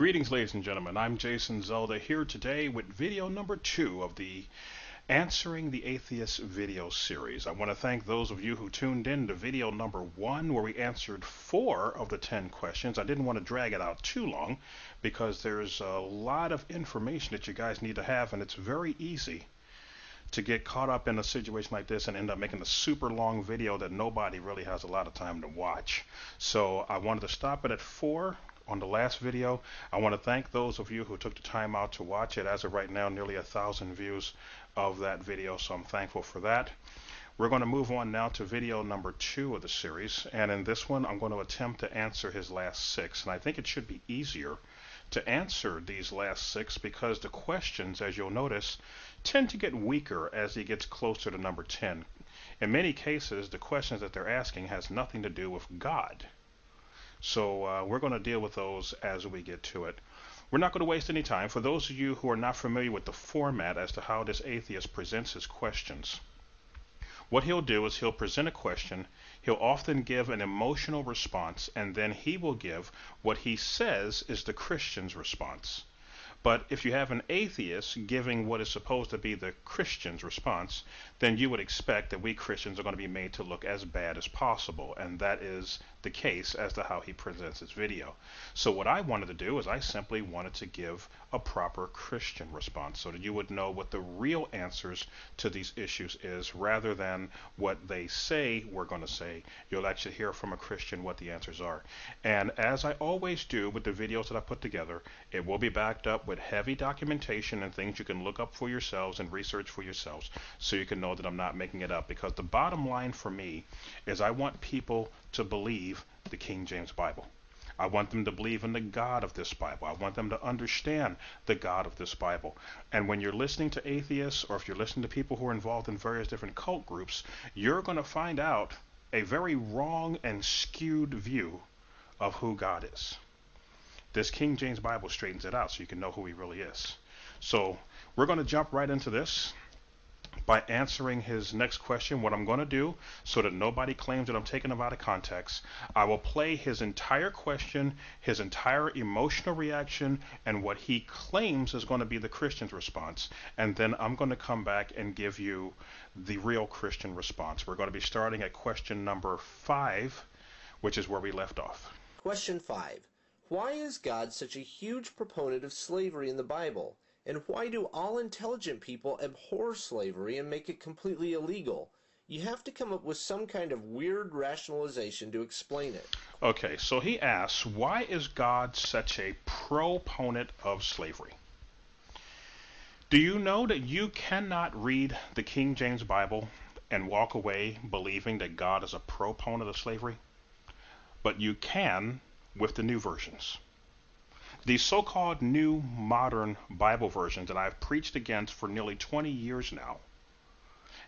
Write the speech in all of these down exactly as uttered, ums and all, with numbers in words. Greetings, ladies and gentlemen. I'm Jason Zelda, here today with video number two of the Answering the Atheists video series. I want to thank those of you who tuned in to video number one, where we answered four of the ten questions. I didn't want to drag it out too long because there's a lot of information that you guys need to have, and it's very easy to get caught up in a situation like this and end up making a super long video that nobody really has a lot of time to watch. So I wanted to stop it at four. On the last video, I want to thank those of you who took the time out to watch it. As of right now, nearly a thousand views of that video, so I'm thankful for that. We're going to move on now to video number two of the series, and in this one I'm going to attempt to answer his last six, and I think it should be easier to answer these last six because the questions, as you'll notice, tend to get weaker as he gets closer to number ten. In many cases, the questions that they're asking has nothing to do with God. So uh, we're going to deal with those as we get to it. We're not going to waste any time. For those of you who are not familiar with the format as to how this atheist presents his questions, what he'll do is he'll present a question, he'll often give an emotional response, and then he will give what he says is the Christian's response. But if you have an atheist giving what is supposed to be the Christian's response, then you would expect that we Christians are going to be made to look as bad as possible, and that is the case as to how he presents his video. So what I wanted to do is I simply wanted to give a proper Christian response so that you would know what the real answers to these issues is, rather than what they say we're going to say. You'll actually hear from a Christian what the answers are. And as I always do with the videos that I put together, it will be backed up with heavy documentation and things you can look up for yourselves and research for yourselves, so you can know that I'm not making it up, because the bottom line for me is I want people to believe the King James Bible. I want them to believe in the God of this Bible. I want them to understand the God of this Bible. And when you're listening to atheists, or if you're listening to people who are involved in various different cult groups, you're going to find out a very wrong and skewed view of who God is. This King James Bible straightens it out so you can know who he really is. So we're going to jump right into this by answering his next question. What I'm going to do, so that nobody claims that I'm taking him out of context, I will play his entire question, his entire emotional reaction, and what he claims is going to be the Christian's response. And then I'm going to come back and give you the real Christian response. We're going to be starting at question number five, which is where we left off. Question five. Why is God such a huge proponent of slavery in the Bible? And why do all intelligent people abhor slavery and make it completely illegal? You have to come up with some kind of weird rationalization to explain it. Okay, so he asks, why is God such a proponent of slavery? Do you know that you cannot read the King James Bible and walk away believing that God is a proponent of slavery? But you can with the new versions. These so-called new modern Bible versions that I've preached against for nearly twenty years now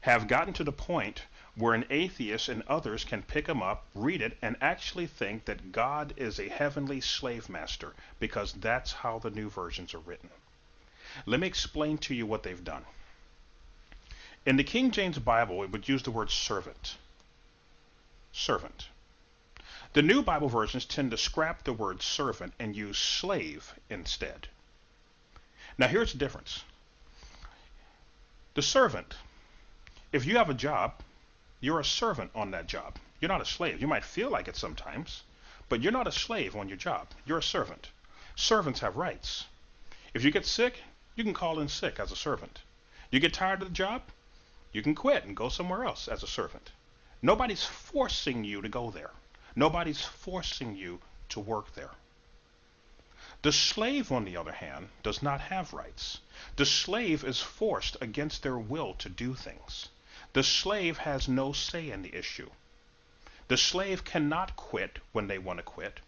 have gotten to the point where an atheist and others can pick them up, read it, and actually think that God is a heavenly slave master, because that's how the new versions are written. Let me explain to you what they've done. In the King James Bible, it would use the word servant. Servant. The new Bible versions tend to scrap the word servant and use slave instead. Now here's the difference. The servant, if you have a job, you're a servant on that job. You're not a slave. You might feel like it sometimes, but you're not a slave on your job. You're a servant. Servants have rights. If you get sick, you can call in sick as a servant. You get tired of the job, you can quit and go somewhere else as a servant. Nobody's forcing you to go there. Nobody's forcing you to work there. The slave, on the other hand, does not have rights. The slave is forced against their will to do things. The slave has no say in the issue. The slave cannot quit when they want to quit,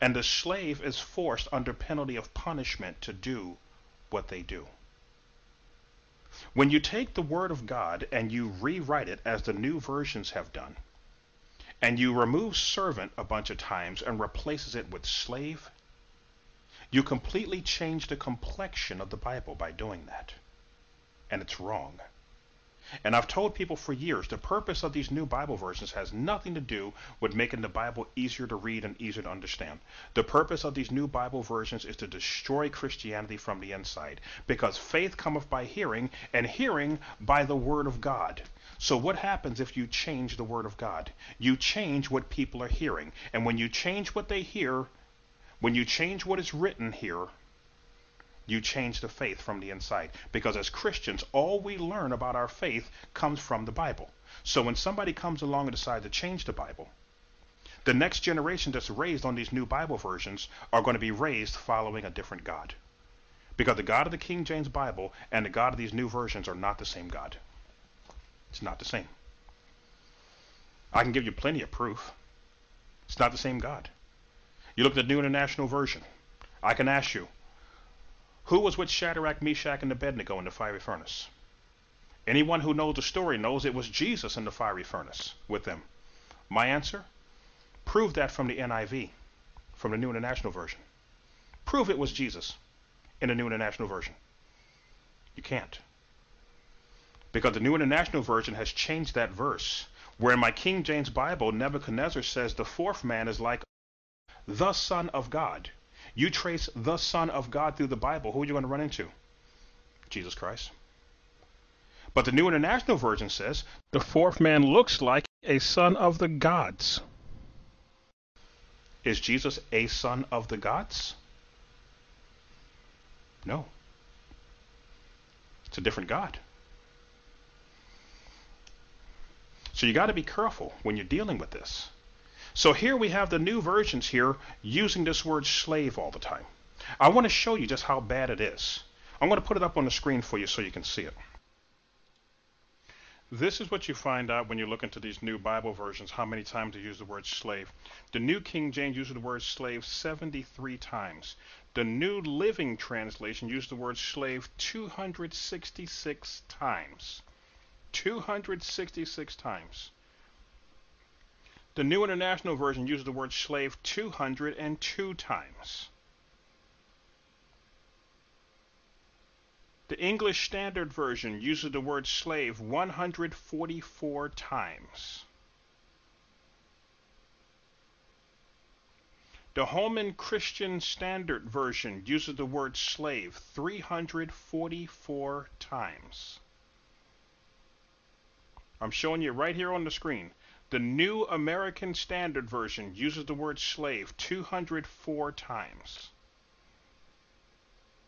and the slave is forced under penalty of punishment to do what they do. When you take the Word of God and you rewrite it as the new versions have done, and you remove servant a bunch of times and replaces it with slave, you completely change the complexion of the Bible by doing that. And it's wrong. And I've told people for years, the purpose of these new Bible versions has nothing to do with making the Bible easier to read and easier to understand. The purpose of these new Bible versions is to destroy Christianity from the inside, because faith cometh by hearing, and hearing by the word of God. So what happens if you change the word of God? You change what people are hearing. And when you change what they hear, when you change what is written here, you change the faith from the inside. Because as Christians, all we learn about our faith comes from the Bible. So when somebody comes along and decides to change the Bible, the next generation that's raised on these new Bible versions are going to be raised following a different God. Because the God of the King James Bible and the God of these new versions are not the same God. It's not the same. I can give you plenty of proof. It's not the same God. You look at the New International Version. I can ask you, who was with Shadrach, Meshach, and Abednego in the fiery furnace? Anyone who knows the story knows it was Jesus in the fiery furnace with them. My answer? Prove that from the N I V, from the New International Version. Prove it was Jesus in the New International Version. You can't. Because the New International Version has changed that verse, where in my King James Bible, Nebuchadnezzar says the fourth man is like the Son of God. You trace the Son of God through the Bible, who are you going to run into? Jesus Christ. But the New International Version says, the fourth man looks like a son of the gods. Is Jesus a son of the gods? No. It's a different God. So you got to be careful when you're dealing with this. So here we have the new versions here using this word slave all the time. I want to show you just how bad it is. I'm going to put it up on the screen for you so you can see it. This is what you find out when you look into these new Bible versions, how many times they use the word slave. The New King James uses the word slave seventy-three times. The New Living Translation used the word slave two hundred sixty-six times. two hundred sixty-six times. The New International Version uses the word slave two hundred two times. The English Standard Version uses the word slave one hundred forty-four times. The Holman Christian Standard Version uses the word slave three hundred forty-four times. I'm showing you right here on the screen. The New American Standard Version uses the word slave two hundred four times.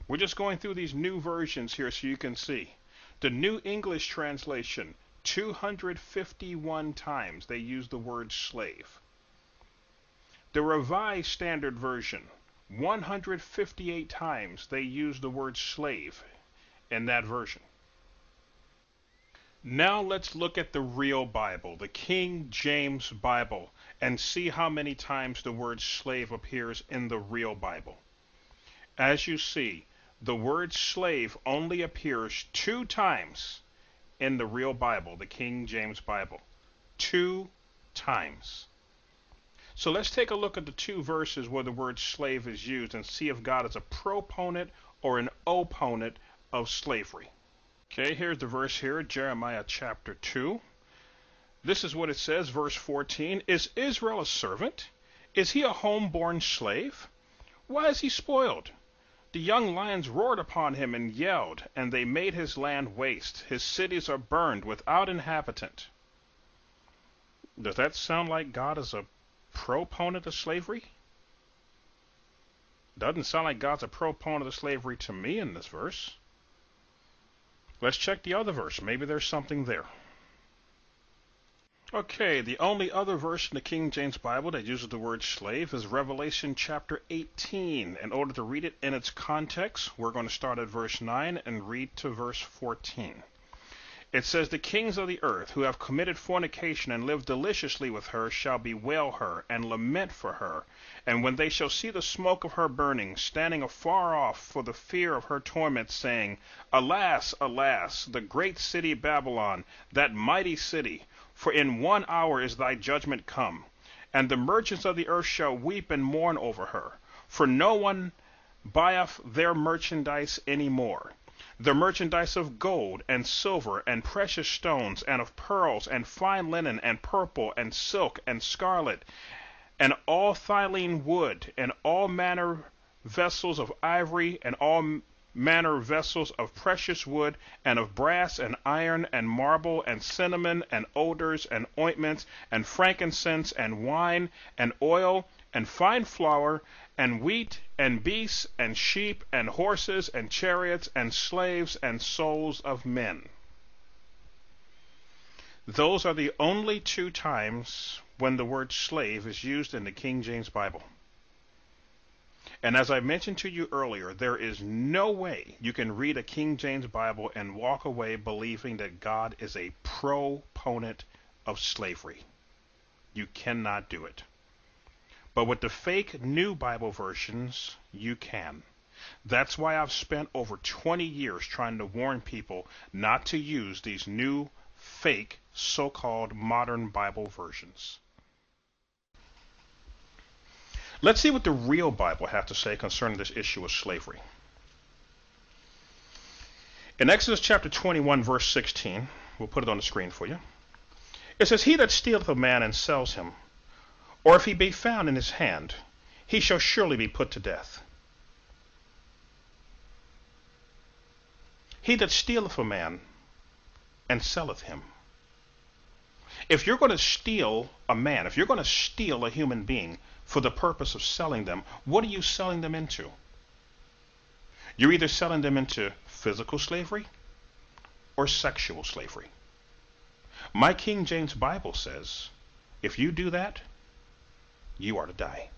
We're just going through these new versions here so you can see. The New English Translation, two hundred fifty-one times they use the word slave. The Revised Standard Version, one hundred fifty-eight times they use the word slave in that version. Now let's look at the real Bible, the King James Bible, and see how many times the word slave appears in the real Bible. As you see, the word slave only appears two times in the real Bible, the King James Bible. Two times. So let's take a look at the two verses where the word slave is used and see if God is a proponent or an opponent of slavery. Okay, here's the verse here, Jeremiah chapter two. This is what it says, verse fourteen. Is Israel a servant? Is he a home-born slave? Why is he spoiled? The young lions roared upon him and yelled, and they made his land waste. His cities are burned without inhabitant. Does that sound like God is a proponent of slavery? Doesn't sound like God's a proponent of slavery to me in this verse. Let's check the other verse. Maybe there's something there. Okay, the only other verse in the King James Bible that uses the word slave is Revelation chapter eighteen. In order to read it in its context, we're going to start at verse nine and read to verse fourteen. It says, the kings of the earth who have committed fornication and lived deliciously with her shall bewail her and lament for her. And when they shall see the smoke of her burning, standing afar off for the fear of her torment, saying, alas, alas, the great city Babylon, that mighty city, for in one hour is thy judgment come. And the merchants of the earth shall weep and mourn over her, for no one buyeth their merchandise any more. the merchandise of gold and silver and precious stones and of pearls and fine linen and purple and silk and scarlet and all Thylene wood and all manner vessels of ivory and all manner vessels of precious wood and of brass and iron and marble and cinnamon and odors and ointments and frankincense and wine and oil and fine flour and wheat and beasts and sheep and horses and chariots and slaves and souls of men. Those are the only two times when the word slave is used in the King James Bible. And as I mentioned to you earlier, there is no way you can read a King James Bible and walk away believing that God is a proponent of slavery. You cannot do it. But with the fake new Bible versions, you can. That's why I've spent over twenty years trying to warn people not to use these new fake so-called modern Bible versions. Let's see what the real Bible has to say concerning this issue of slavery. In Exodus chapter twenty-one, verse sixteen, we'll put it on the screen for you. It says, "He that stealeth a man and sells him, or if he be found in his hand, he shall surely be put to death." He that stealeth a man and selleth him. If you're going to steal a man, if you're going to steal a human being for the purpose of selling them, what are you selling them into? You're either selling them into physical slavery or sexual slavery. My King James Bible says, if you do that, you are to die.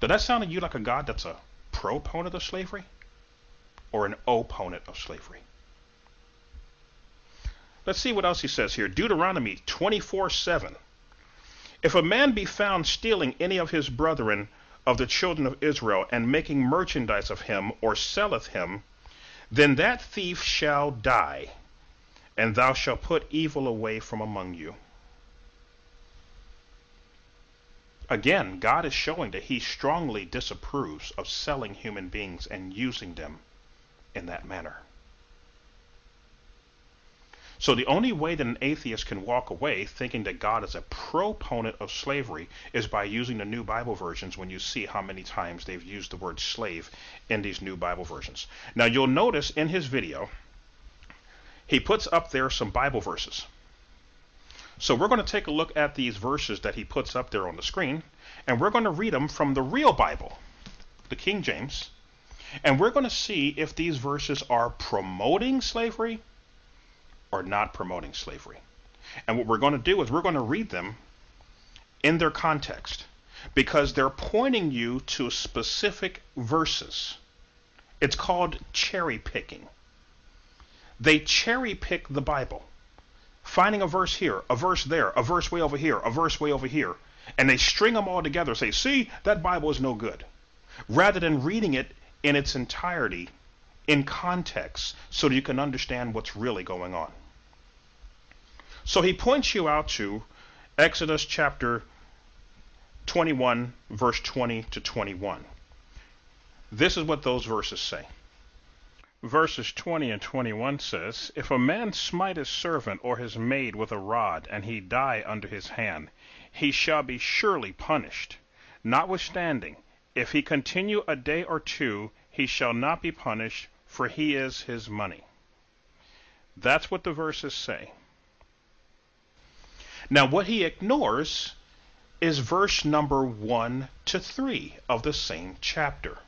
Does that sound to you like a God that's a proponent of slavery or an opponent of slavery? Let's see what else he says here. Deuteronomy twenty-four seven. "If a man be found stealing any of his brethren of the children of Israel and making merchandise of him or selleth him, then that thief shall die, and thou shalt put evil away from among you." Again, God is showing that he strongly disapproves of selling human beings and using them in that manner. So the only way that an atheist can walk away thinking that God is a proponent of slavery is by using the new Bible versions when you see how many times they've used the word slave in these new Bible versions. Now you'll notice in his video, he puts up there some Bible verses. So we're going to take a look at these verses that he puts up there on the screen, and we're going to read them from the real Bible, the King James, and we're going to see if these verses are promoting slavery or not promoting slavery. And what we're going to do is we're going to read them in their context, because they're pointing you to specific verses. It's called cherry picking. They cherry pick the Bible, finding a verse here, a verse there, a verse way over here, a verse way over here, and they string them all together and say, see, that Bible is no good, rather than reading it in its entirety in context so that you can understand what's really going on. So he points you out to Exodus chapter twenty-one, verse twenty to twenty-one. This is what those verses say. Verses twenty and twenty-one says, "If a man smite his servant or his maid with a rod, and he die under his hand, he shall be surely punished. Notwithstanding, if he continue a day or two, he shall not be punished, for he is his money." That's what the verses say. Now what he ignores is verse number one to three of the same chapter.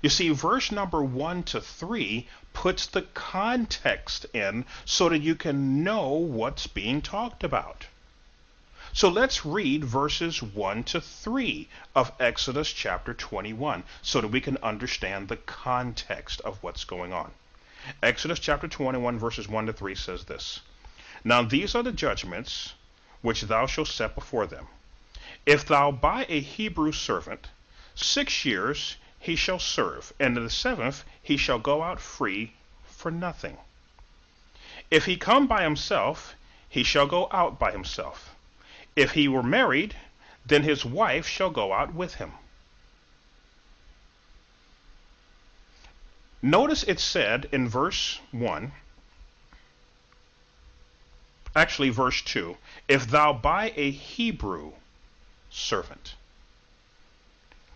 You see, verse number one to three puts the context in so that you can know what's being talked about. So let's read verses one to three of Exodus chapter twenty-one so that we can understand the context of what's going on. Exodus chapter twenty-one, verses one to three says this, "Now these are the judgments which thou shalt set before them. If thou buy a Hebrew servant, six years he shall serve, and in the seventh he shall go out free for nothing. If he come by himself, he shall go out by himself. If he were married, then his wife shall go out with him." Notice it said in verse one, actually verse two, if thou buy a Hebrew servant.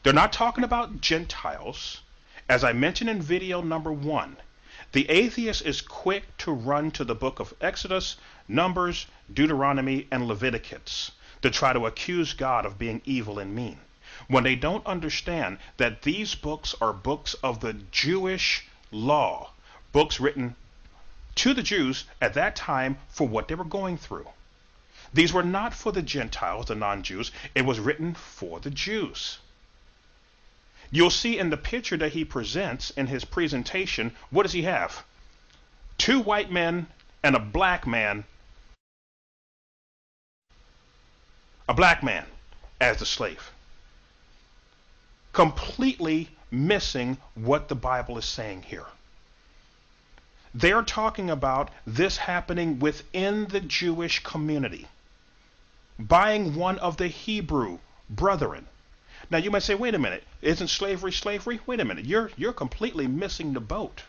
They're not talking about Gentiles. As I mentioned in video number one, the atheist is quick to run to the book of Exodus, Numbers, Deuteronomy, and Leviticus to try to accuse God of being evil and mean, when they don't understand that these books are books of the Jewish law, books written to the Jews at that time for what they were going through. These were not for the Gentiles, the non-Jews. It was written for the Jews. You'll see in the picture that he presents in his presentation, what does he have? Two white men and a black man. A black man as the slave. Completely missing what the Bible is saying here. They're talking about this happening within the Jewish community. Buying one of the Hebrew brethren. Now you might say, wait a minute, isn't slavery slavery? Wait a minute, you're, you're completely missing the boat.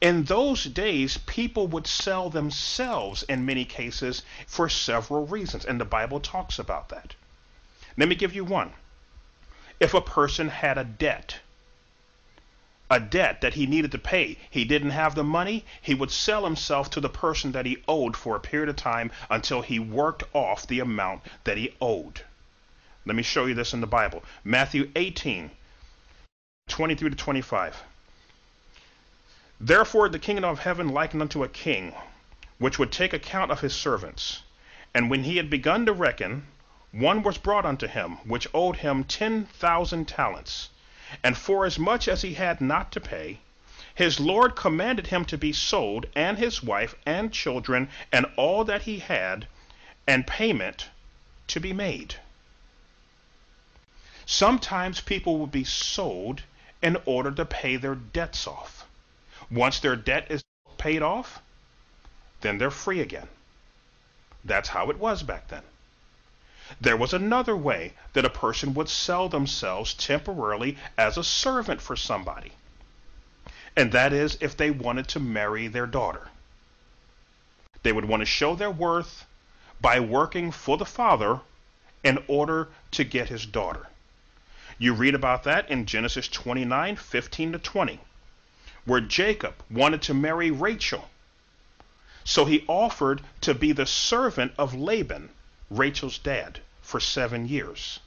In those days, people would sell themselves in many cases for several reasons, and the Bible talks about that. Let me give you one. If a person had a debt, a debt that he needed to pay, he didn't have the money, he would sell himself to the person that he owed for a period of time until he worked off the amount that he owed. Let me show you this in the Bible. Matthew eighteen, twenty-three to twenty-five. Therefore the kingdom of heaven likened unto a king, which would take account of his servants. And when he had begun to reckon, one was brought unto him, which owed him ten thousand talents. And forasmuch as he had not to pay, his Lord commanded him to be sold, and his wife, and children, and all that he had, and payment to be made. Sometimes people will be sold in order to pay their debts off. Once their debt is paid off, then they're free again. That's how it was back then. There was another way that a person would sell themselves temporarily as a servant for somebody, and that is if they wanted to marry their daughter. They would want to show their worth by working for the father in order to get his daughter. You read about that in Genesis twenty-nine, fifteen to twenty, where Jacob wanted to marry Rachel. So he offered to be the servant of Laban, Rachel's dad, for seven years.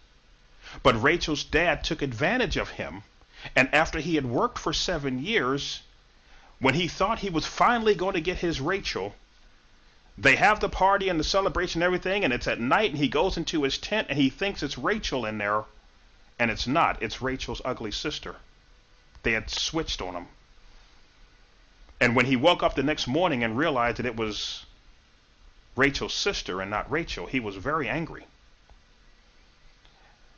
But Rachel's dad took advantage of him, and after he had worked for seven years, when he thought he was finally going to get his Rachel, they have the party and the celebration and everything, and it's at night, and he goes into his tent, and he thinks it's Rachel in there. And it's not. It's Rachel's ugly sister. They had switched on him. And when he woke up the next morning and realized that it was Rachel's sister and not Rachel, he was very angry.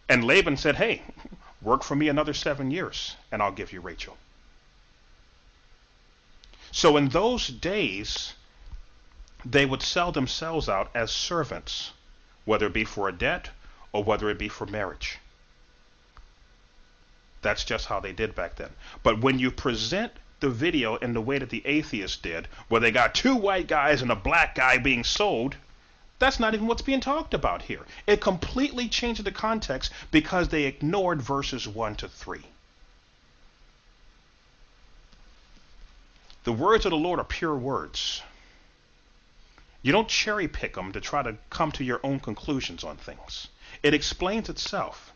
And Laban said, hey, work for me another seven years and I'll give you Rachel. So in those days, they would sell themselves out as servants, whether it be for a debt or whether it be for marriage. That's just how they did back then. But when you present the video in the way that the atheist did, where they got two white guys and a black guy being sold, that's not even what's being talked about here. It completely changed the context because they ignored verses one to three. The words of the Lord are pure words. You don't cherry pick them to try to come to your own conclusions on things. It explains itself.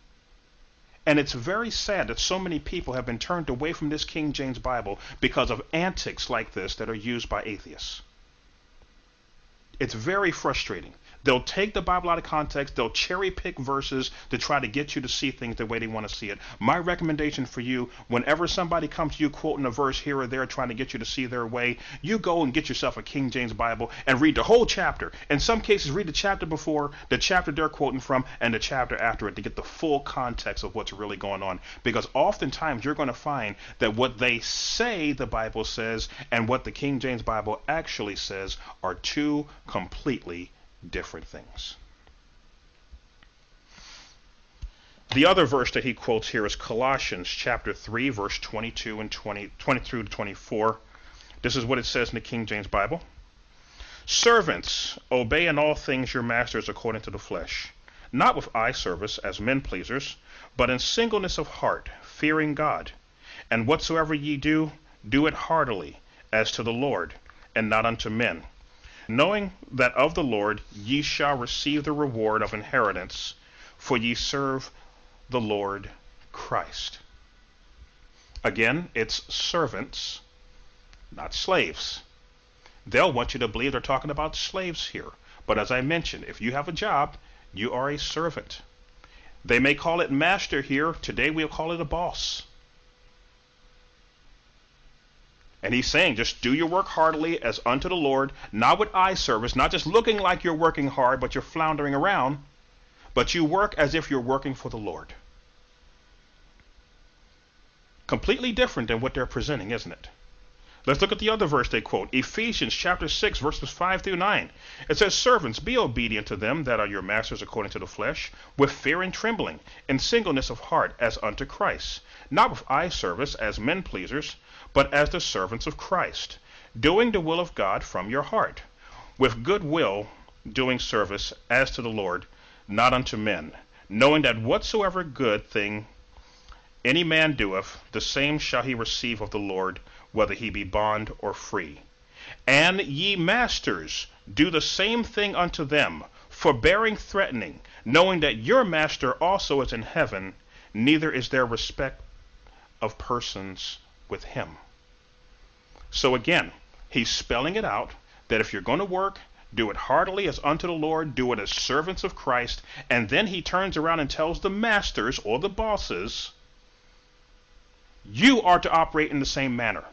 And it's very sad that so many people have been turned away from this King James Bible because of antics like this that are used by atheists. It's very frustrating. They'll take the Bible out of context. They'll cherry pick verses to try to get you to see things the way they want to see it. My recommendation for you, whenever somebody comes to you quoting a verse here or there trying to get you to see their way, you go and get yourself a King James Bible and read the whole chapter. In some cases, read the chapter before, the chapter they're quoting from, and the chapter after it to get the full context of what's really going on. Because oftentimes you're going to find that what they say the Bible says and what the King James Bible actually says are two completely different things. The other verse that he quotes here is Colossians chapter three, verse twenty-two and twenty, twenty-two to twenty-four. This is what it says in the King James Bible. Servants, obey in all things your masters according to the flesh, not with eye service as men pleasers, but in singleness of heart, fearing God. And whatsoever ye do, do it heartily, as to the Lord, and not unto men, knowing that of the Lord ye shall receive the reward of inheritance, for ye serve the Lord Christ. Again, it's servants, not slaves. They'll want you to believe they're talking about slaves here. But as I mentioned, if you have a job, you are a servant. They may call it master here. Today we'll call it a boss. And he's saying, just do your work heartily as unto the Lord, not with eye service, not just looking like you're working hard, but you're floundering around, but you work as if you're working for the Lord. Completely different than what they're presenting, isn't it? Let's look at the other verse they quote, Ephesians chapter six, verses five through nine. It says, servants, be obedient to them that are your masters according to the flesh, with fear and trembling, in singleness of heart as unto Christ, not with eye service as men pleasers, but as the servants of Christ, doing the will of God from your heart, with good will doing service as to the Lord, not unto men, knowing that whatsoever good thing any man doeth, the same shall he receive of the Lord, whether he be bond or free. And ye masters, do the same thing unto them, forbearing threatening, knowing that your master also is in heaven, neither is there respect of persons with him. So again, he's spelling it out, that if you're going to work, do it heartily as unto the Lord, do it as servants of Christ, and then he turns around and tells the masters or the bosses, you are to operate in the same manner.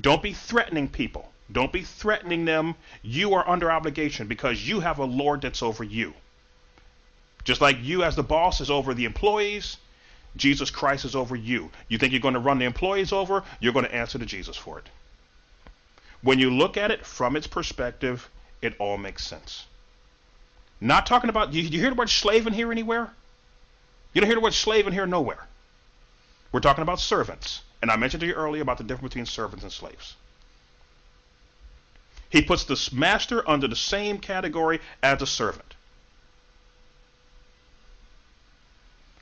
Don't be threatening people. Don't be threatening them. You are under obligation because you have a Lord that's over you. Just like you as the boss is over the employees, Jesus Christ is over you. You think you're going to run the employees over, you're going to answer to Jesus for it. When you look at it from its perspective, it all makes sense. Not talking about, you, you hear the word slave in here anywhere? You don't hear the word slave in here nowhere. We're talking about servants. And I mentioned to you earlier about the difference between servants and slaves. He puts the master under the same category as the servant.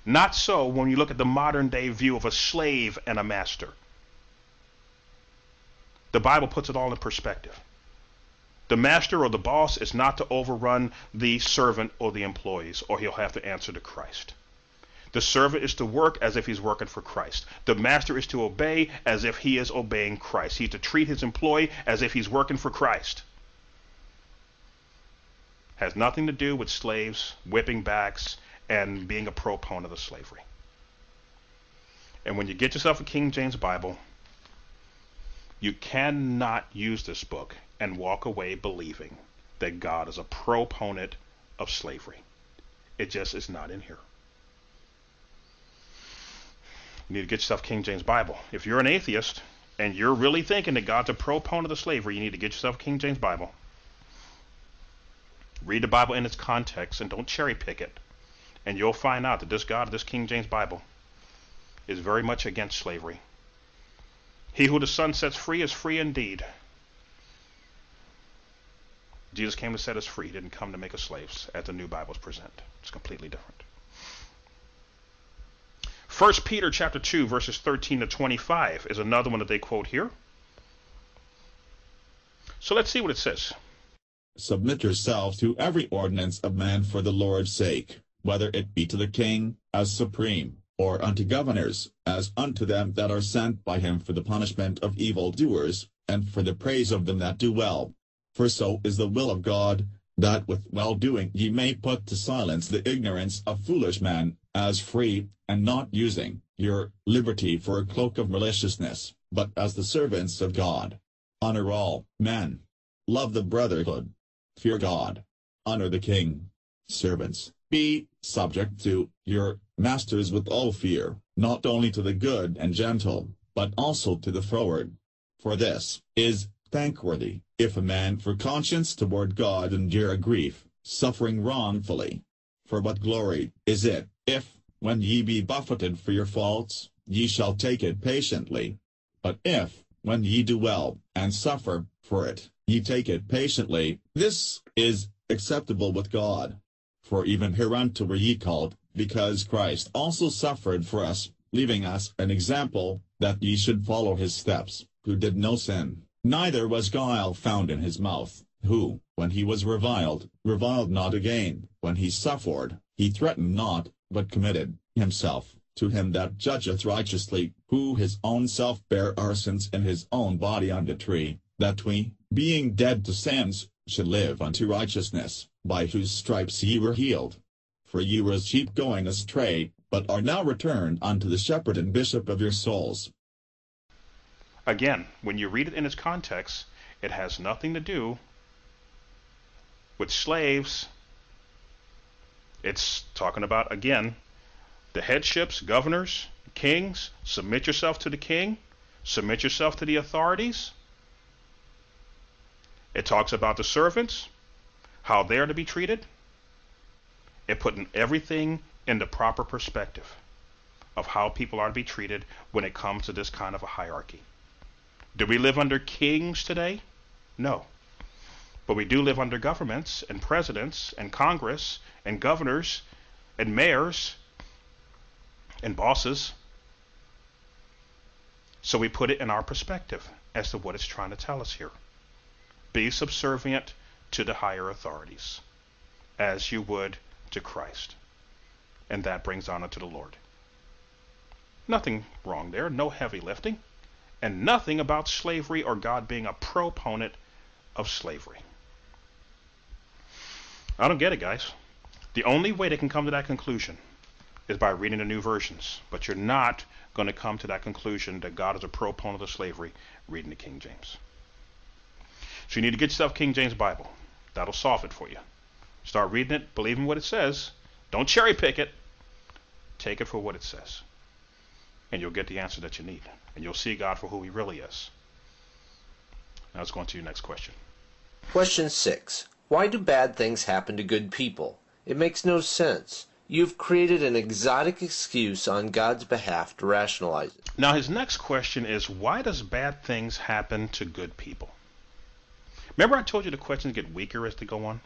Not so when you look at the modern day view of a slave and a master. The Bible puts it all in perspective. The master or the boss is not to overrun the servant or the employees, or he'll have to answer to Christ. The servant is to work as if he's working for Christ. The master is to obey as if he is obeying Christ. He's to treat his employee as if he's working for Christ. Has nothing to do with slaves, whipping backs, and being a proponent of slavery. And when you get yourself a King James Bible, you cannot use this book and walk away believing that God is a proponent of slavery. It just is not in here. You need to get yourself King James Bible. If you're an atheist and you're really thinking that God's a proponent of slavery, you need to get yourself King James Bible. Read the Bible in its context and don't cherry pick it. And you'll find out that this God, this King James Bible, is very much against slavery. He who the Son sets free is free indeed. Jesus came to set us free. He didn't come to make us slaves, as the new Bibles present. It's completely different. First Peter chapter two, verses thirteen to twenty-five is another one that they quote here. So let's see what it says. Submit yourselves to every ordinance of man for the Lord's sake, whether it be to the king, as supreme, or unto governors, as unto them that are sent by him for the punishment of evildoers, and for the praise of them that do well. For so is the will of God, that with well-doing ye may put to silence the ignorance of foolish men, as free, and not using your liberty for a cloak of maliciousness, but as the servants of God. Honor all men. Love the brotherhood. Fear God. Honor the king. Servants, be subject to your masters with all fear, not only to the good and gentle, but also to the froward. For this is thankworthy, if a man for conscience toward God endure grief, suffering wrongfully. For what glory is it, if, When ye be buffeted for your faults, ye shall take it patiently. But if, when ye do well, and suffer for it, ye take it patiently, this is acceptable with God. For even hereunto were ye called, because Christ also suffered for us, leaving us an example, that ye should follow his steps, who did no sin, neither was guile found in his mouth, who, when he was reviled, reviled not again, when he suffered, he threatened not, but committed himself to him that judgeth righteously, who his own self bare our sins in his own body on the tree, that we, being dead to sins, should live unto righteousness, by whose stripes ye were healed. For ye were as sheep going astray, but are now returned unto the shepherd and bishop of your souls. Again, when you read it in its context, it has nothing to do with slaves. It's talking about, again, the headships, governors, kings. Submit yourself to the king. Submit yourself to the authorities. It talks about the servants, how they are to be treated. It putting everything in the proper perspective of how people are to be treated when it comes to this kind of a hierarchy. Do we live under kings today? No. But we do live under governments and presidents and Congress and governors and mayors and bosses. So we put it in our perspective as to what it's trying to tell us here. Be subservient to the higher authorities as you would to Christ. And that brings honor to the Lord. Nothing wrong there, no heavy lifting, and nothing about slavery or God being a proponent of slavery. I don't get it, guys. The only way they can come to that conclusion is by reading the new versions. But you're not going to come to that conclusion that God is a proponent of slavery reading the King James. So you need to get yourself King James Bible. That'll solve it for you. Start reading it, believing what it says. Don't cherry pick it. Take it for what it says. And you'll get the answer that you need. And you'll see God for who he really is. Now let's go on to your next question. Question six. Why do bad things happen to good people? It makes no sense. You've created an exotic excuse on God's behalf to rationalize it. Now his next question is, why does bad things happen to good people? Remember I told you the questions get weaker as they go on?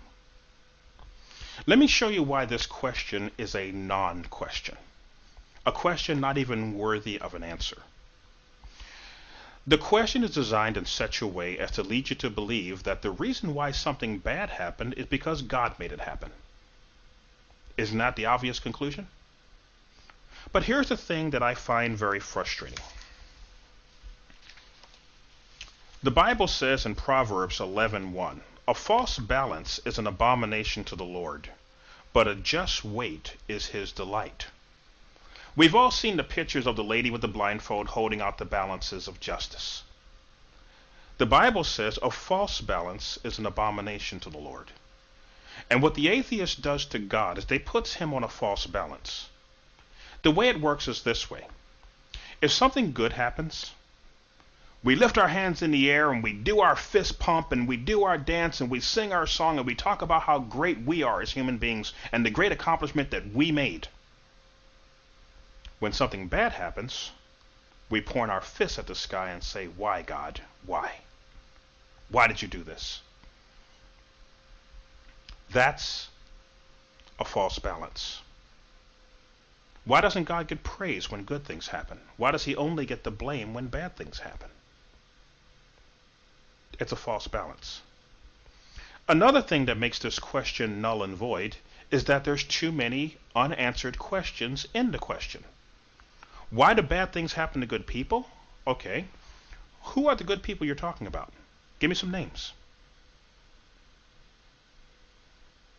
Let me show you why this question is a non-question. A question not even worthy of an answer. The question is designed in such a way as to lead you to believe that the reason why something bad happened is because God made it happen. Isn't that the obvious conclusion? But here's the thing that I find very frustrating. The Bible says in Proverbs eleven one, a false balance is an abomination to the Lord, but a just weight is his delight. We've all seen the pictures of the lady with the blindfold holding out the balances of justice. The Bible says a false balance is an abomination to the Lord. And what the atheist does to God is they puts him on a false balance. The way it works is this way. If something good happens, we lift our hands in the air and we do our fist pump and we do our dance and we sing our song and we talk about how great we are as human beings and the great accomplishment that we made. When something bad happens, we point our fists at the sky and say, why, God, why? Why did you do this? That's a false balance. Why doesn't God get praise when good things happen? Why does he only get the blame when bad things happen? It's a false balance. Another thing that makes this question null and void is that there's too many unanswered questions in the question. Why do bad things happen to good people? Okay. Who are the good people you're talking about? Give me some names.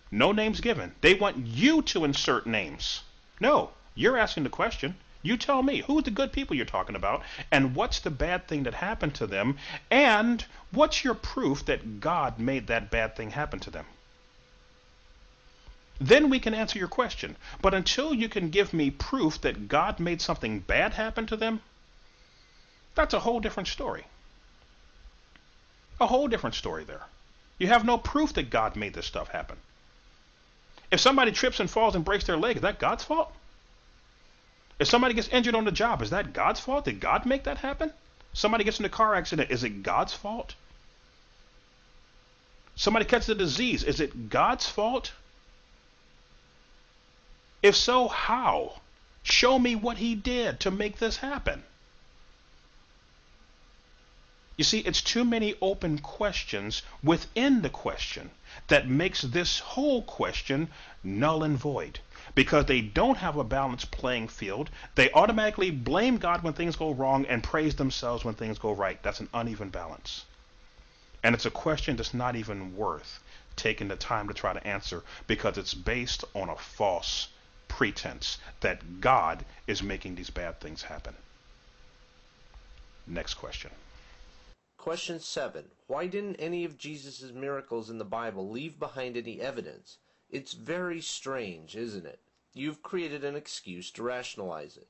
No names given. They want you to insert names. No, you're asking the question. You tell me, who are the good people you're talking about, and what's the bad thing that happened to them, and what's your proof that God made that bad thing happen to them? Then we can answer your question. But until you can give me proof that God made something bad happen to them, that's a whole different story. A whole different story there. You have no proof that God made this stuff happen. If somebody trips and falls and breaks their leg, is that God's fault? If somebody gets injured on the job, is that God's fault? Did God make that happen? Somebody gets in a car accident, is it God's fault? Somebody catches a disease, is it God's fault? If so, how? Show me what he did to make this happen. You see, it's too many open questions within the question that makes this whole question null and void. Because they don't have a balanced playing field, they automatically blame God when things go wrong and praise themselves when things go right. That's an uneven balance. And it's a question that's not even worth taking the time to try to answer, because it's based on a false pretense that God is making these bad things happen. Next question. Question seven. Why didn't any of Jesus' miracles in the Bible leave behind any evidence? It's very strange, isn't it? You've created an excuse to rationalize it.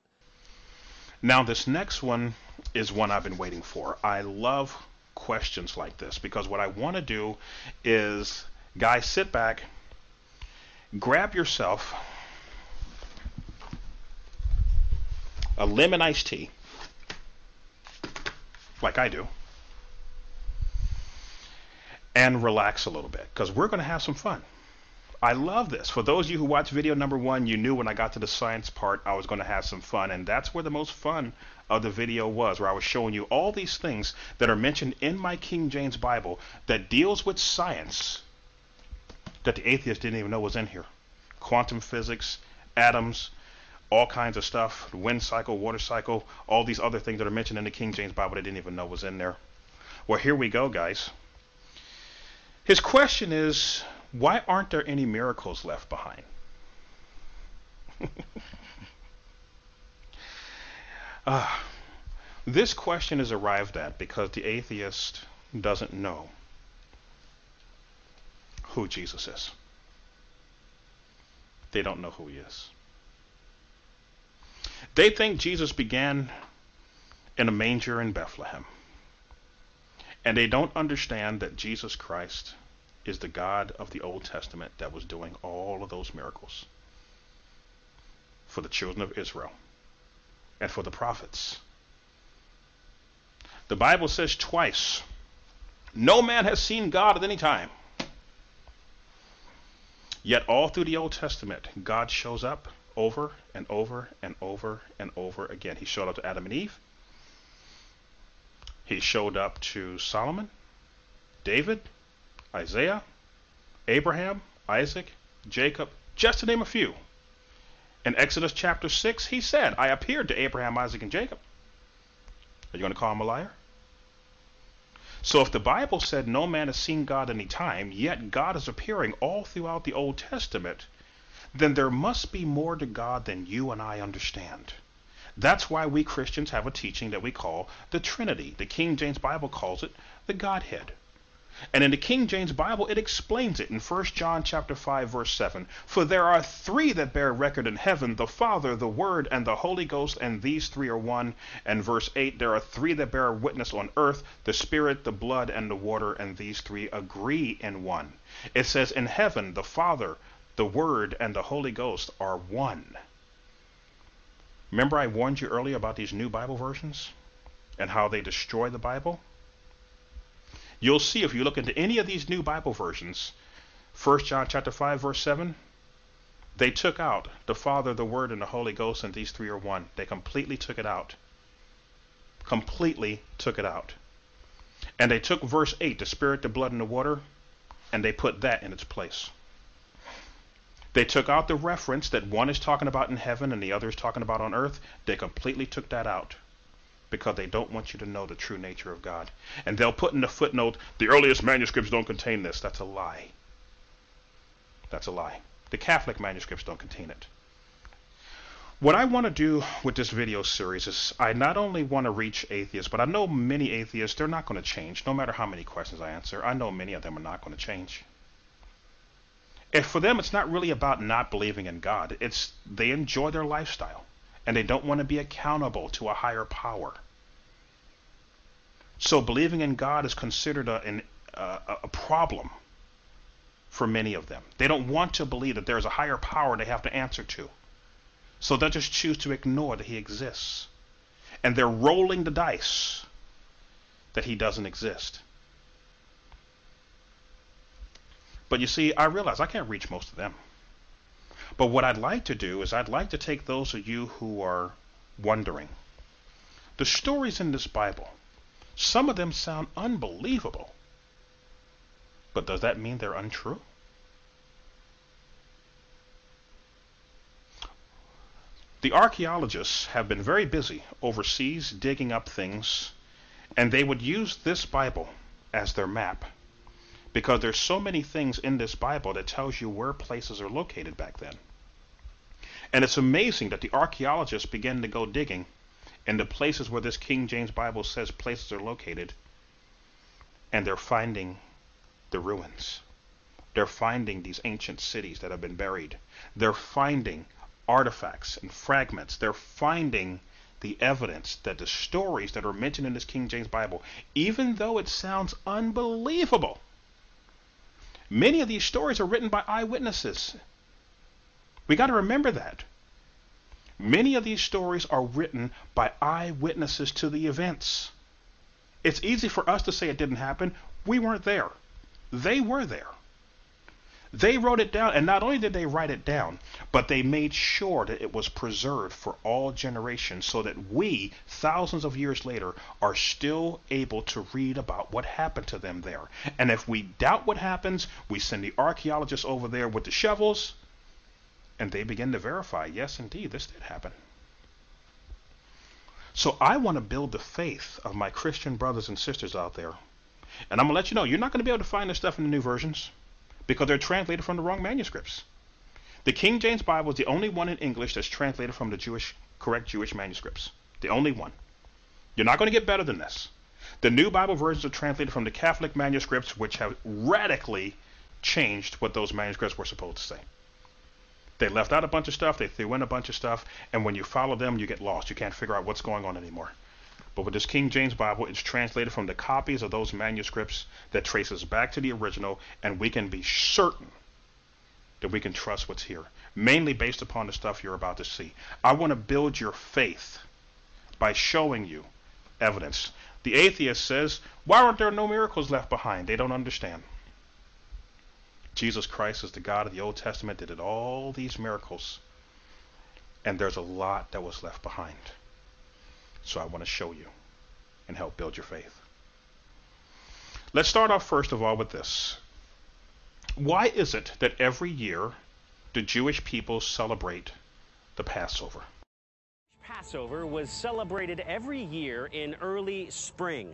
Now, this next one is one I've been waiting for. I love questions like this, because what I want to do is, guys, sit back, grab yourself a lemon iced tea, like I do, and relax a little bit, because we're going to have some fun. I love this. For those of you who watched video number one, you knew when I got to the science part, I was going to have some fun. And that's where the most fun of the video was, where I was showing you all these things that are mentioned in my King James Bible that deals with science that the atheist didn't even know was in here. Quantum physics, atoms, all kinds of stuff, the wind cycle, water cycle, all these other things that are mentioned in the King James Bible that they didn't even know was in there. Well, here we go, guys. His question is, why aren't there any miracles left behind? uh, this question is arrived at because the atheist doesn't know who Jesus is. They don't know who he is. They think Jesus began in a manger in Bethlehem. And they don't understand that Jesus Christ is the God of the Old Testament that was doing all of those miracles for the children of Israel and for the prophets. The Bible says twice, no man has seen God at any time. Yet all through the Old Testament, God shows up over and over and over and over again. He showed up to Adam and Eve. He showed up to Solomon, David, Isaiah, Abraham, Isaac, Jacob, just to name a few. In Exodus chapter six, he said, I appeared to Abraham, Isaac, and Jacob. Are you going to call him a liar? So if the Bible said no man has seen God any time, yet God is appearing all throughout the Old Testament, then there must be more to God than you and I understand. That's why we Christians have a teaching that we call the Trinity. The King James Bible calls it the Godhead. And in the King James Bible, it explains it in First John chapter five, verse seven. For there are three that bear record in heaven, the Father, the Word, and the Holy Ghost, and these three are one. And verse eight, there are three that bear witness on earth, the Spirit, the blood, and the water, and these three agree in one. It says in heaven, the Father, the Word, and the Holy Ghost are one. Remember I warned you earlier about these new Bible versions and how they destroy the Bible? You'll see if you look into any of these new Bible versions, First John chapter five, verse seven, they took out the Father, the Word, and the Holy Ghost, and these three are one. They completely took it out. Completely took it out. And they took verse eight, the Spirit, the blood, and the water, and they put that in its place. They took out the reference that one is talking about in heaven and the other is talking about on earth. They completely took that out, because they don't want you to know the true nature of God. And they'll put in the footnote, the earliest manuscripts don't contain this. That's a lie. That's a lie. The Catholic manuscripts don't contain it. What I want to do with this video series is I not only want to reach atheists, but I know many atheists, they're not going to change. No matter how many questions I answer, I know many of them are not going to change. And for them, it's not really about not believing in God. It's they enjoy their lifestyle, and they don't want to be accountable to a higher power. So believing in God is considered a, an, a, a problem for many of them. They don't want to believe that there's a higher power they have to answer to. So they'll just choose to ignore that he exists. And they're rolling the dice that he doesn't exist. But you see, I realize I can't reach most of them. But what I'd like to do is I'd like to take those of you who are wondering. The stories in this Bible, some of them sound unbelievable. But does that mean they're untrue? The archaeologists have been very busy overseas digging up things, and they would use this Bible as their map because there's so many things in this Bible that tells you where places are located back then. And it's amazing that the archaeologists began to go digging, and the places where this King James Bible says places are located, and they're finding the ruins. They're finding these ancient cities that have been buried. They're finding artifacts and fragments. They're finding the evidence that the stories that are mentioned in this King James Bible, even though it sounds unbelievable, many of these stories are written by eyewitnesses. We got to remember that. Many of these stories are written by eyewitnesses to the events. It's easy for us to say it didn't happen. We weren't there. They were there. They wrote it down, and not only did they write it down, but they made sure that it was preserved for all generations so that we, thousands of years later, are still able to read about what happened to them there. And if we doubt what happens, we send the archaeologists over there with the shovels, and they begin to verify, yes, indeed, this did happen. So I want to build the faith of my Christian brothers and sisters out there. And I'm going to let you know, you're not going to be able to find this stuff in the new versions, because they're translated from the wrong manuscripts. The King James Bible is the only one in English that's translated from the Jewish, correct Jewish manuscripts. The only one. You're not going to get better than this. The new Bible versions are translated from the Catholic manuscripts, which have radically changed what those manuscripts were supposed to say. They left out a bunch of stuff, they threw in a bunch of stuff, and when you follow them, you get lost. You can't figure out what's going on anymore. But with this King James Bible, it's translated from the copies of those manuscripts that traces back to the original, and we can be certain that we can trust what's here, mainly based upon the stuff you're about to see. I want to build your faith by showing you evidence. The atheist says, why aren't there no miracles left behind? They don't understand. Jesus Christ is the God of the Old Testament that did all these miracles, and there's a lot that was left behind. So I want to show you and help build your faith. Let's start off first of all with this. Why is it that every year the Jewish people celebrate the Passover? Passover was celebrated every year in early spring.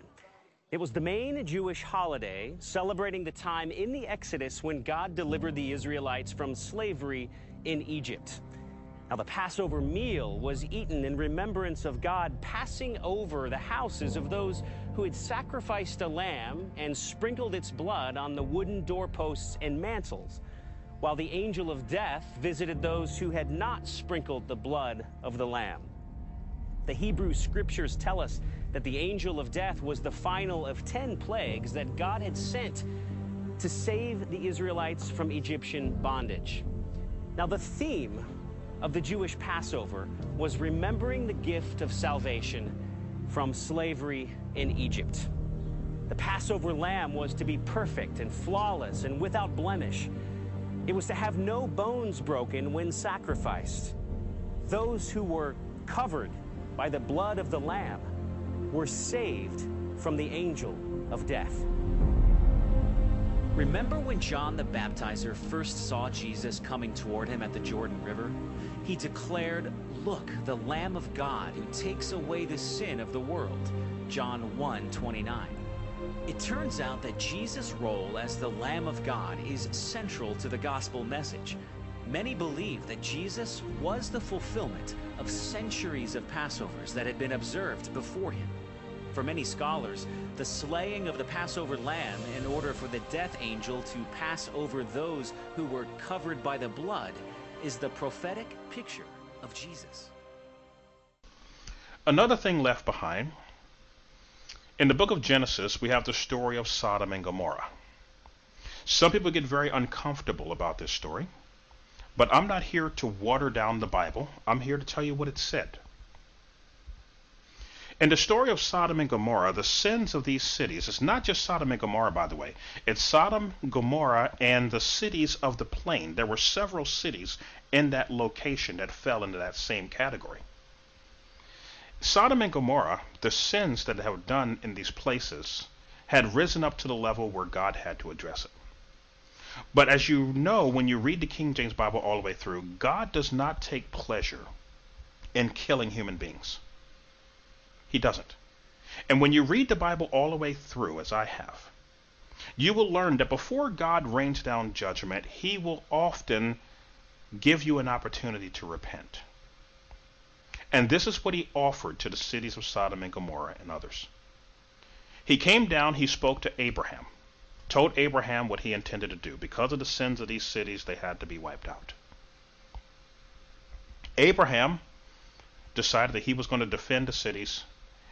It was the main Jewish holiday celebrating the time in the Exodus when God delivered the Israelites from slavery in Egypt. Now, the Passover meal was eaten in remembrance of God passing over the houses of those who had sacrificed a lamb and sprinkled its blood on the wooden doorposts and mantles, while the angel of death visited those who had not sprinkled the blood of the lamb. The Hebrew scriptures tell us that the angel of death was the final of ten plagues that God had sent to save the Israelites from Egyptian bondage. Now, the theme of the Jewish Passover was remembering the gift of salvation from slavery in Egypt. The Passover lamb was to be perfect and flawless and without blemish. It was to have no bones broken when sacrificed. Those who were covered by the blood of the lamb were saved from the angel of death. Remember when John the Baptizer first saw Jesus coming toward him at the Jordan River? He declared, "Look, the Lamb of God who takes away the sin of the world," John one twenty-nine. It turns out that Jesus' role as the Lamb of God is central to the gospel message. Many believe that Jesus was the fulfillment of centuries of Passovers that had been observed before him. For many scholars, the slaying of the Passover lamb in order for the death angel to pass over those who were covered by the blood is the prophetic picture of Jesus. Another thing left behind. In the book of Genesis, we have the story of Sodom and Gomorrah. Some people get very uncomfortable about this story But I'm not here to water down the Bible. I'm here to tell you what it said. And the story of Sodom and Gomorrah, the sins of these cities, it's not just Sodom and Gomorrah, by the way. It's Sodom, Gomorrah, and the cities of the plain. There were several cities in that location that fell into that same category. Sodom and Gomorrah, the sins that they have done in these places, had risen up to the level where God had to address it. But as you know, when you read the King James Bible all the way through, God does not take pleasure in killing human beings. He doesn't. And when you read the Bible all the way through, as I have, you will learn that before God rains down judgment, he will often give you an opportunity to repent. And this is what he offered to the cities of Sodom and Gomorrah and others. He came down, he spoke to Abraham, told Abraham what he intended to do. Because of the sins of these cities, they had to be wiped out. Abraham decided that he was going to defend the cities.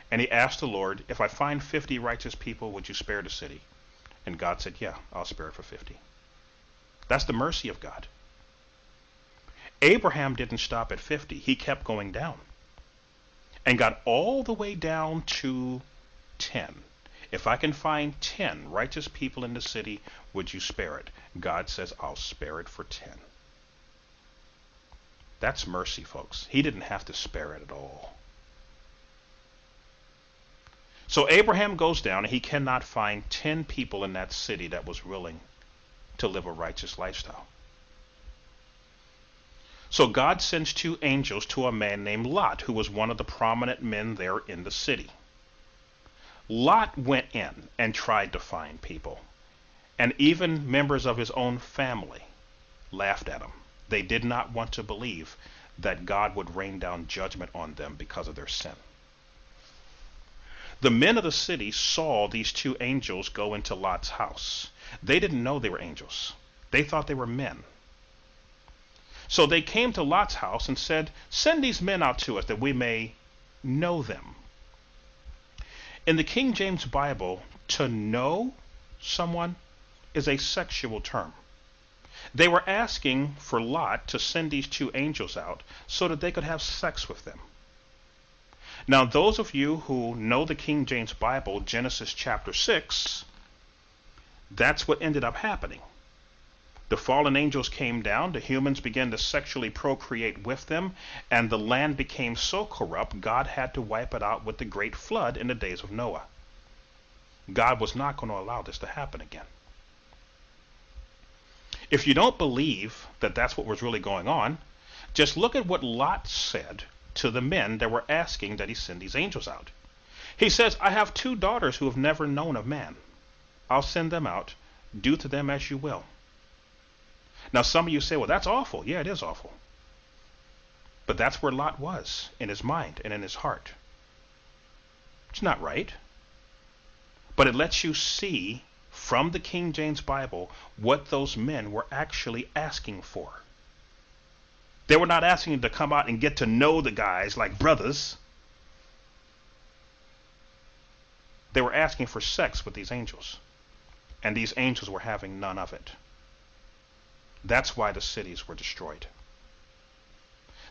And he asked the Lord, if I find fifty righteous people, would you spare the city? And God said, yeah, I'll spare it for fifty. That's the mercy of God. Abraham didn't stop at fifty. He kept going down and got all the way down to ten. If I can find ten righteous people in the city, would you spare it? God says, I'll spare it for ten. That's mercy, folks. He didn't have to spare it at all. So Abraham goes down, and he cannot find ten people in that city that was willing to live a righteous lifestyle. So God sends two angels to a man named Lot, who was one of the prominent men there in the city. Lot went in and tried to find people, and even members of his own family laughed at him. They did not want to believe that God would rain down judgment on them because of their sin. The men of the city saw these two angels go into Lot's house. They didn't know they were angels. They thought they were men. So they came to Lot's house and said, send these men out to us that we may know them. In the King James Bible, to know someone is a sexual term. They were asking for Lot to send these two angels out so that they could have sex with them. Now, those of you who know the King James Bible, Genesis chapter six, that's what ended up happening. The fallen angels came down, the humans began to sexually procreate with them, and the land became so corrupt, God had to wipe it out with the great flood in the days of Noah. God was not going to allow this to happen again. If you don't believe that that's what was really going on, just look at what Lot said to the men that were asking that he send these angels out. He says, I have two daughters who have never known a man. I'll send them out. Do to them as you will. Now, some of you say, well, that's awful. Yeah, it is awful. But that's where Lot was, in his mind and in his heart. It's not right. But it lets you see from the King James Bible what those men were actually asking for. They were not asking him to come out and get to know the guys like brothers. They were asking for sex with these angels, and these angels were having none of it. That's why the cities were destroyed.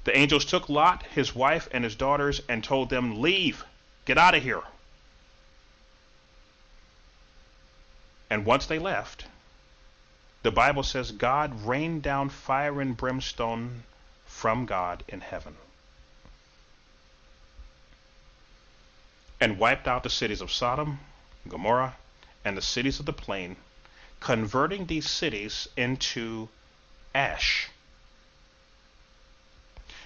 The angels took Lot, his wife, and his daughters and told them, leave, get out of here. And once they left, the Bible says God rained down fire and brimstone from God in heaven and wiped out the cities of Sodom, Gomorrah, and the cities of the plain, converting these cities into ash.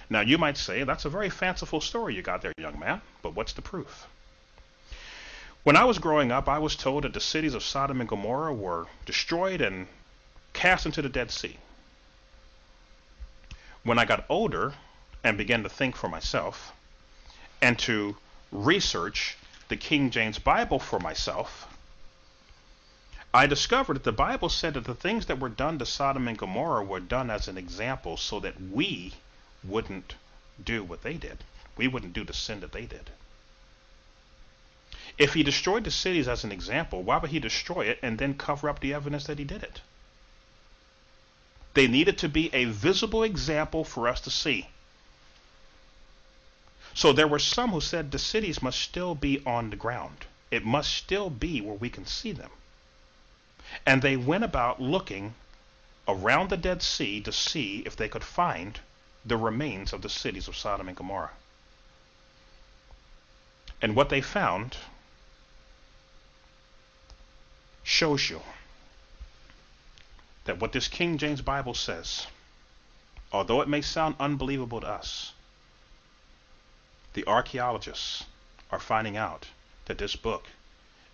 Now, you might say, that's a very fanciful story you got there, young man, but what's the proof? When I was growing up, I was told that the cities of Sodom and Gomorrah were destroyed and cast into the Dead Sea. When I got older and began to think for myself and to research the King James Bible for myself, I discovered that the Bible said that the things that were done to Sodom and Gomorrah were done as an example so that we wouldn't do what they did. We wouldn't do the sin that they did. If he destroyed the cities as an example, why would he destroy it and then cover up the evidence that he did it? They needed to be a visible example for us to see. So there were some who said the cities must still be on the ground. It must still be where we can see them. And they went about looking around the Dead Sea to see if they could find the remains of the cities of Sodom and Gomorrah. And what they found shows you that what this King James Bible says, although it may sound unbelievable to us, the archaeologists are finding out that this book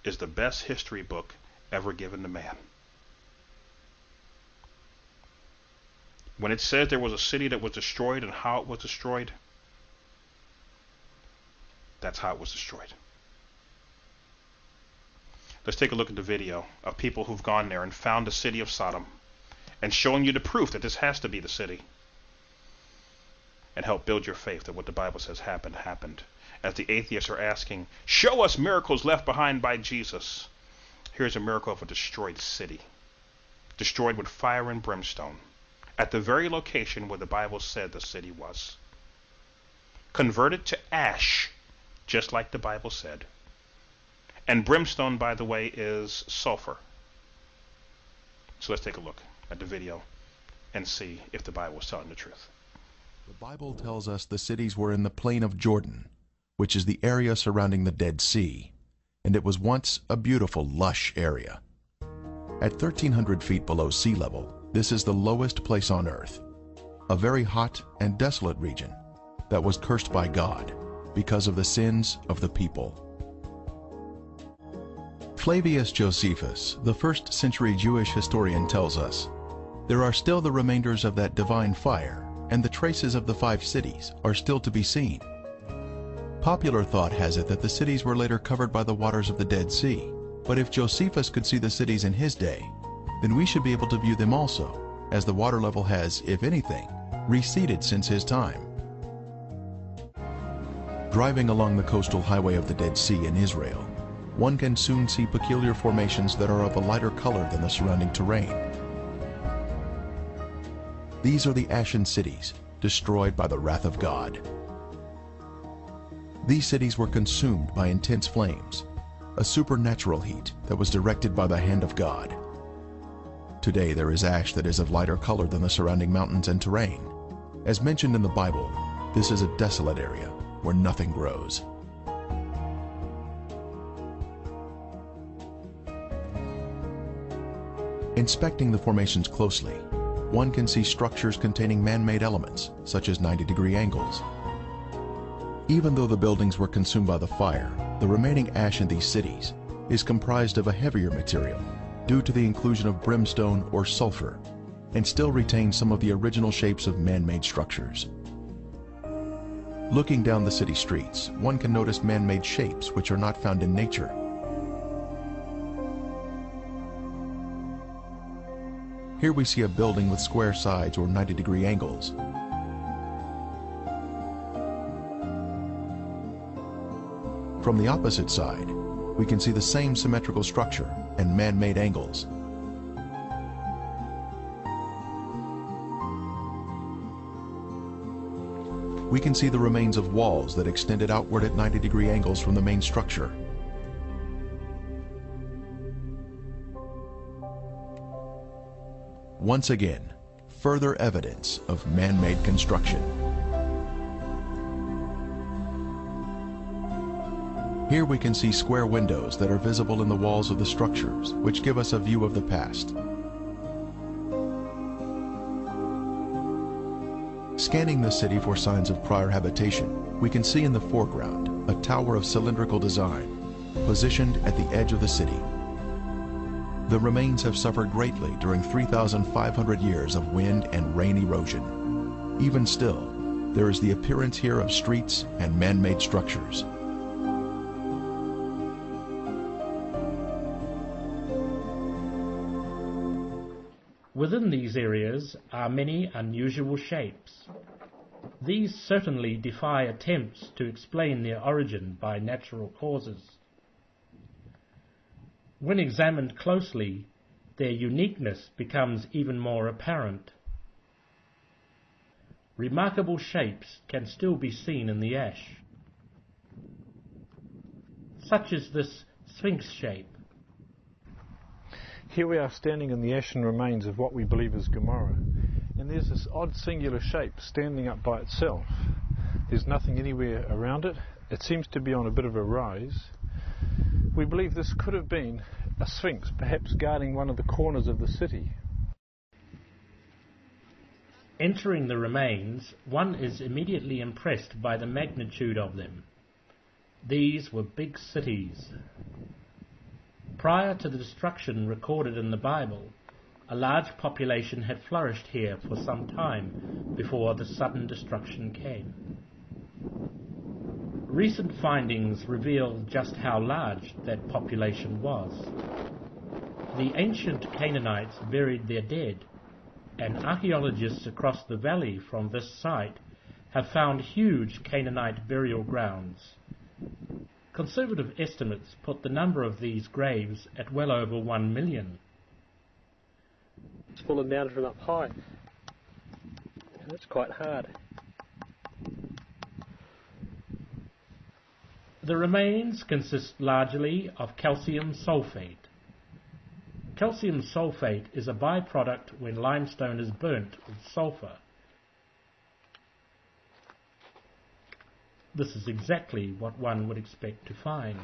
is the best history book ever given to man. When it says there was a city that was destroyed and how it was destroyed, that's how it was destroyed. Let's take a look at the video of people who've gone there and found the city of Sodom and showing you the proof that this has to be the city, and help build your faith that what the Bible says happened, happened. As the atheists are asking, show us miracles left behind by Jesus. Here's a miracle of a destroyed city, destroyed with fire and brimstone, at the very location where the Bible said the city was. Converted to ash, just like the Bible said. And brimstone, by the way, is sulfur. So let's take a look at the video and see if the Bible is telling the truth. The Bible tells us the cities were in the plain of Jordan, which is the area surrounding the Dead Sea, and it was once a beautiful, lush area. At thirteen hundred feet below sea level, this is the lowest place on earth, a very hot and desolate region that was cursed by God because of the sins of the people. Flavius Josephus, the first century Jewish historian, tells us, there are still the remainders of that divine fire, and the traces of the five cities are still to be seen. Popular thought has it that the cities were later covered by the waters of the Dead Sea, but if Josephus could see the cities in his day, then we should be able to view them also, as the water level has, if anything, receded since his time. Driving along the coastal highway of the Dead Sea in Israel, one can soon see peculiar formations that are of a lighter color than the surrounding terrain. These are the ashen cities, destroyed by the wrath of God. These cities were consumed by intense flames, a supernatural heat that was directed by the hand of God. Today there is ash that is of lighter color than the surrounding mountains and terrain. As mentioned in the Bible, this is a desolate area where nothing grows. Inspecting the formations closely, one can see structures containing man-made elements, such as ninety degree angles. Even though the buildings were consumed by the fire, the remaining ash in these cities is comprised of a heavier material, due to the inclusion of brimstone or sulfur, and still retain some of the original shapes of man-made structures. Looking down the city streets, one can notice man-made shapes which are not found in nature. Here we see a building with square sides or ninety degree angles. From the opposite side, we can see the same symmetrical structure and man-made angles. We can see the remains of walls that extended outward at ninety degree angles from the main structure. Once again, further evidence of man-made construction. Here we can see square windows that are visible in the walls of the structures, which give us a view of the past. Scanning the city for signs of prior habitation, we can see in the foreground a tower of cylindrical design, positioned at the edge of the city. The remains have suffered greatly during three thousand five hundred years of wind and rain erosion. Even still, there is the appearance here of streets and man-made structures. Within these areas are many unusual shapes. These certainly defy attempts to explain their origin by natural causes. When examined closely, their uniqueness becomes even more apparent. Remarkable shapes can still be seen in the ash, such as this sphinx shape. Here we are standing in the ashen remains of what we believe is Gomorrah, and there's this odd singular shape standing up by itself. There's nothing anywhere around it. It seems to be on a bit of a rise. We believe this could have been a sphinx, perhaps guarding one of the corners of the city. Entering the remains, one is immediately impressed by the magnitude of them. These were big cities. Prior to the destruction recorded in the Bible, a large population had flourished here for some time before the sudden destruction came. Recent findings reveal just how large that population was. The ancient Canaanites buried their dead, and archaeologists across the valley from this site have found huge Canaanite burial grounds. Conservative estimates put the number of these graves at well over one million. It's full of mountain up high, and it's quite hard. The remains consist largely of calcium sulfate. Calcium sulfate is a byproduct when limestone is burnt with sulfur. This is exactly what one would expect to find.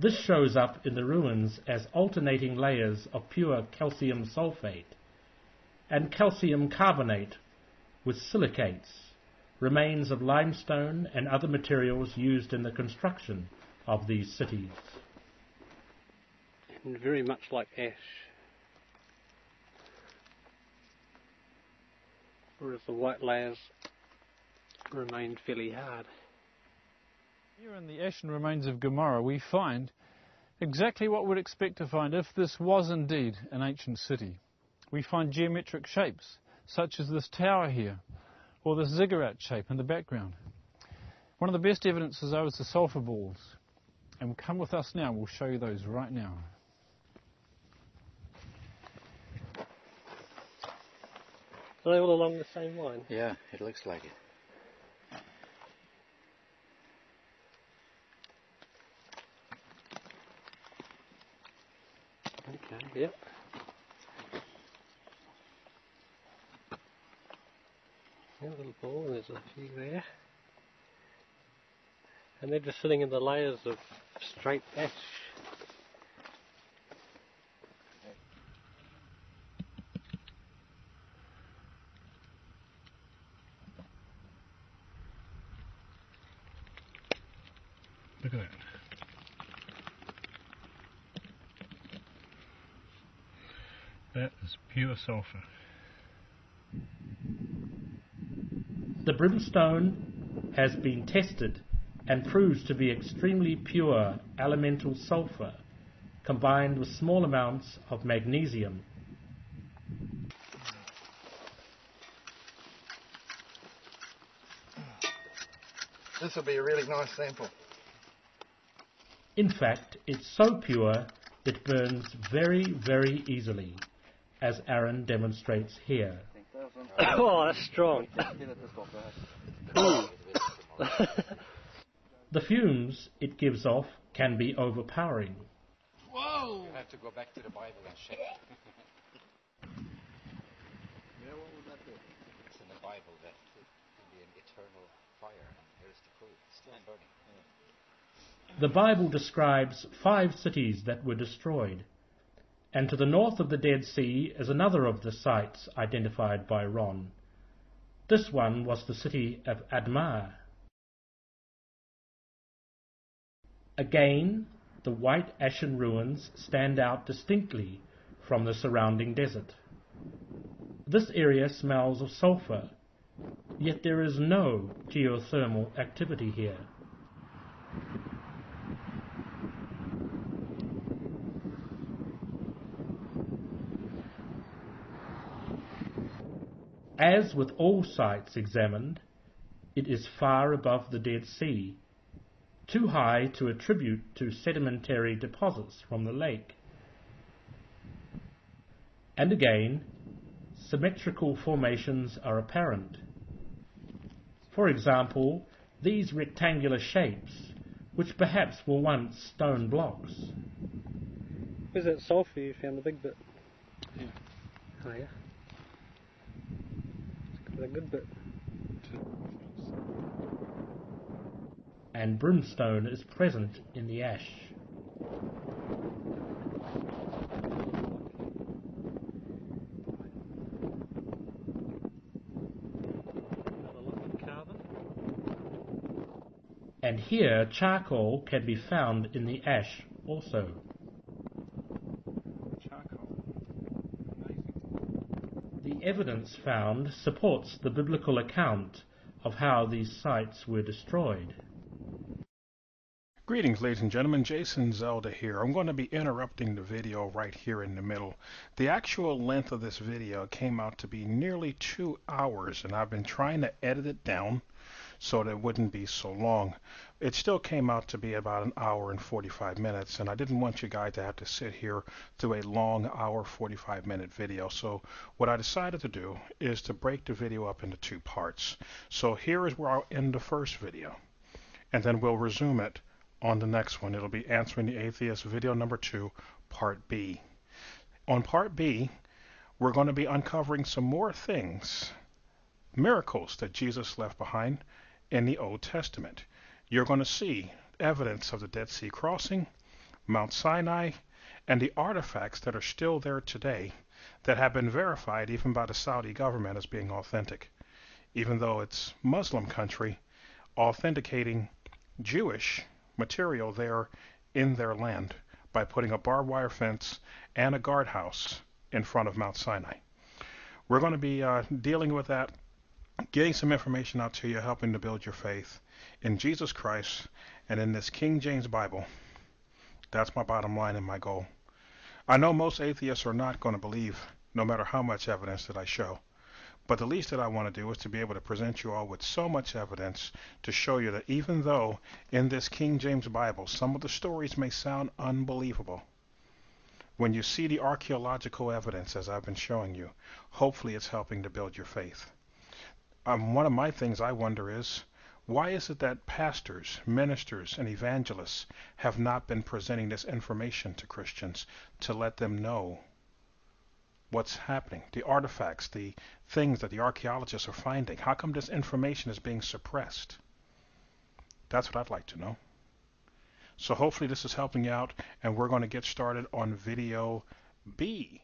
This shows up in the ruins as alternating layers of pure calcium sulfate and calcium carbonate with silicates, remains of limestone and other materials used in the construction of these cities. And very much like ash. Whereas the white layers remained fairly hard. Here in the ashen remains of Gomorrah we find exactly what we'd expect to find if this was indeed an ancient city. We find geometric shapes such as this tower here or this ziggurat shape in the background. One of the best evidences though is the sulfur balls, and come with us now, we'll show you those right now. Are they all along the same line? Yeah, it looks like it. Yep. Yeah, a little ball, there's a few there. And they're just sitting in the layers of straight ash. Look at that. That is pure sulfur. The brimstone has been tested and proves to be extremely pure elemental sulfur combined with small amounts of magnesium. This will be a really nice sample. In fact, it's so pure it burns very, very easily, as Aaron demonstrates here. Oh, that's strong. The fumes it gives off can be overpowering. Whoa! You have to go back to the Bible and check. You know what would that be? It's in the Bible that it will be an eternal fire, and here's the proof. It's still burning. The Bible describes five cities that were destroyed. And to the north of the Dead Sea is another of the sites identified by Ron. This one was the city of Admah. Again, the white ashen ruins stand out distinctly from the surrounding desert. This area smells of sulfur, yet there is no geothermal activity here. As with all sites examined, it is far above the Dead Sea, too high to attribute to sedimentary deposits from the lake. And again, symmetrical formations are apparent. For example, these rectangular shapes, which perhaps were once stone blocks. Where's that sulphur you found, the big bit? Yeah. Oh yeah. It's got a good bit. And brimstone is present in the ash. And here charcoal can be found in the ash also. Charcoal. Amazing. The evidence found supports the biblical account of how these sites were destroyed. Greetings, ladies and gentlemen, Jason Zelda here. I'm going to be interrupting the video right here in the middle. The actual length of this video came out to be nearly two hours, and I've been trying to edit it down so that it wouldn't be so long. It still came out to be about an hour and forty-five minutes, and I didn't want you guys to have to sit here through a long hour forty-five minute video. So what I decided to do is to break the video up into two parts. So here is where I'll end the first video, and then we'll resume it on the next one. It'll be Answering the Atheist, video number two, part B. On part B, we're going to be uncovering some more things, miracles that Jesus left behind in the Old Testament. You're going to see evidence of the Dead Sea crossing, Mount Sinai, and the artifacts that are still there today that have been verified even by the Saudi government as being authentic. Even though it's a Muslim country, authenticating Jewish material there in their land by putting a barbed wire fence and a guardhouse in front of Mount Sinai. We're going to be uh, dealing with that, getting some information out to you, helping to build your faith in Jesus Christ and in this King James Bible. That's my bottom line and my goal. I know most atheists are not going to believe, no matter how much evidence that I show, but the least that I want to do is to be able to present you all with so much evidence to show you that even though in this King James Bible some of the stories may sound unbelievable, when you see the archaeological evidence, as I've been showing you, hopefully it's helping to build your faith. Um, one of my things I wonder is, why is it that pastors, ministers, and evangelists have not been presenting this information to Christians to let them know what's happening, the artifacts, the things that the archaeologists are finding? How come this information is being suppressed? That's what I'd like to know. So hopefully this is helping you out, and we're going to get started on video B.